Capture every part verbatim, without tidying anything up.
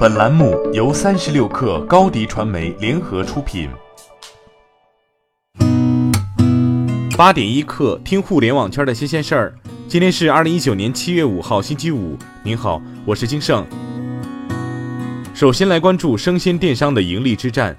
本栏目由三十六氪高迪传媒联合出品。八点一刻，听互联网圈的新鲜事儿。今天是二零一九年七月五号，星期五。您好，我是金盛。首先来关注生鲜电商的盈利之战。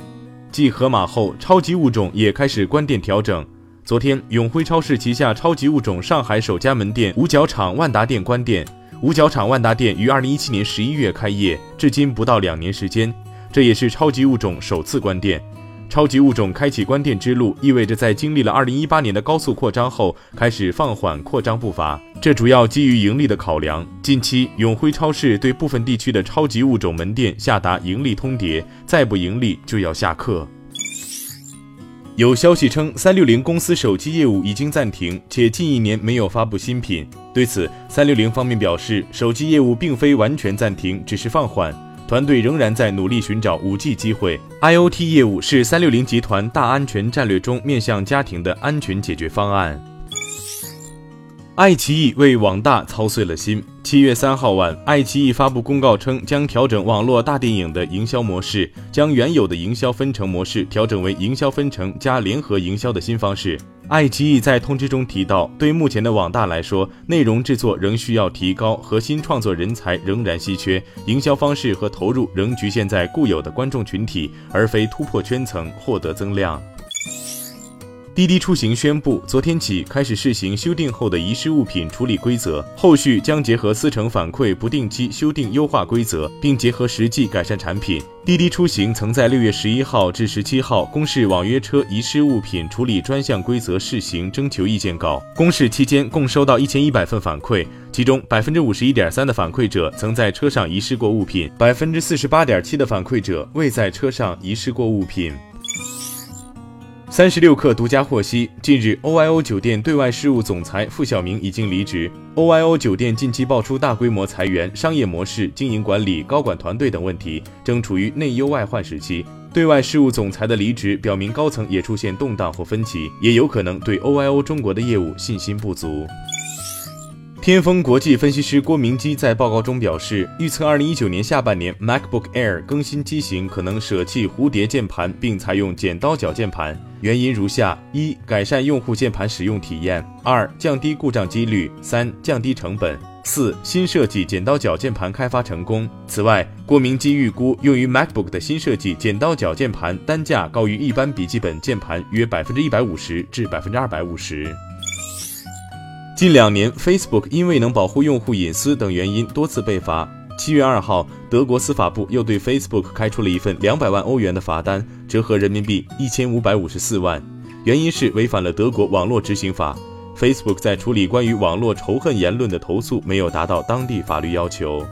继盒马后，超级物种也开始关店调整。昨天，永辉超市旗下超级物种上海首家门店五角场万达店关店。五角场万达店于二零一七年十一月开业，至今不到两年时间，这也是超级物种首次关店。超级物种开启关店之路，意味着在经历了二零一八年的高速扩张后，开始放缓扩张步伐。这主要基于盈利的考量。近期，永辉超市对部分地区的超级物种门店下达盈利通牒，再不盈利就要下课。有消息称，三六零公司手机业务已经暂停，且近一年没有发布新品。对此，三六零方面表示，手机业务并非完全暂停，只是放缓，团队仍然在努力寻找 五 G 机会。I O T 业务是三六零集团大安全战略中面向家庭的安全解决方案。爱奇艺为网大操碎了心。七月三号晚，爱奇艺发布公告称，将调整网络大电影的营销模式，将原有的营销分成模式调整为营销分成加联合营销的新方式。爱奇艺在通知中提到，对目前的网大来说，内容制作仍需要提高，核心创作人才仍然稀缺，营销方式和投入仍局限在固有的观众群体，而非突破圈层获得增量。滴滴出行宣布，昨天起开始试行修订后的遗失物品处理规则，后续将结合司乘反馈，不定期修订优化规则，并结合实际改善产品。滴滴出行曾在六月十一号至十七号公示网约车遗失物品处理专项规则试行征求意见稿，公示期间共收到一千一百份反馈，其中百分之五十一点三的反馈者曾在车上遗失过物品，百分之四十八点七的反馈者未在车上遗失过物品。三十六氪独家获悉，近日 O Y O 酒店对外事务总裁付晓明已经离职。O Y O 酒店近期爆出大规模裁员、商业模式、经营管理、高管团队等问题，正处于内忧外患时期。对外事务总裁的离职，表明高层也出现动荡或分歧，也有可能对 O Y O 中国的业务信心不足。天风国际分析师郭明基在报告中表示，预测二零一九年下半年 MacBook Air 更新机型可能舍弃蝴蝶键盘，并采用剪刀脚键盘。原因如下：一、改善用户键盘使用体验；二、降低故障几率；三、降低成本；四、新设计剪刀脚键盘开发成功。此外，郭明基预估用于 MacBook 的新设计剪刀脚键盘单价高于一般笔记本键盘约 百分之一百五十 至 百分之二百五十。近两年 Facebook 因为能保护用户隐私等原因多次被罚。七月二号，德国司法部又对 Facebook 开出了一份两百万欧元的罚单，折合人民币一千五百五十四万，原因是违反了德国网络执行法。 Facebook 在处理关于网络仇恨言论的投诉没有达到当地法律要求。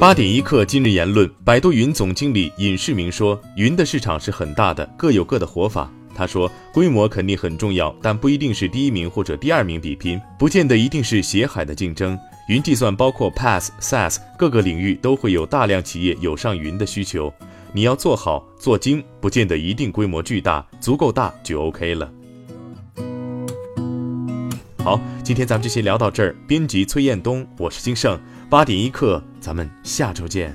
八点一刻今日言论，百度云总经理尹世明说，云的市场是很大的，各有各的活法。他说，规模肯定很重要，但不一定是第一名或者第二名比拼，不见得一定是血海的竞争。云计算包括 PaaS、SaaS， 各个领域都会有大量企业有上云的需求。你要做好做精，不见得一定规模巨大，足够大就 OK 了。好，今天咱们就先聊到这儿。编辑崔彦东，我是金盛，八点一刻，咱们下周见。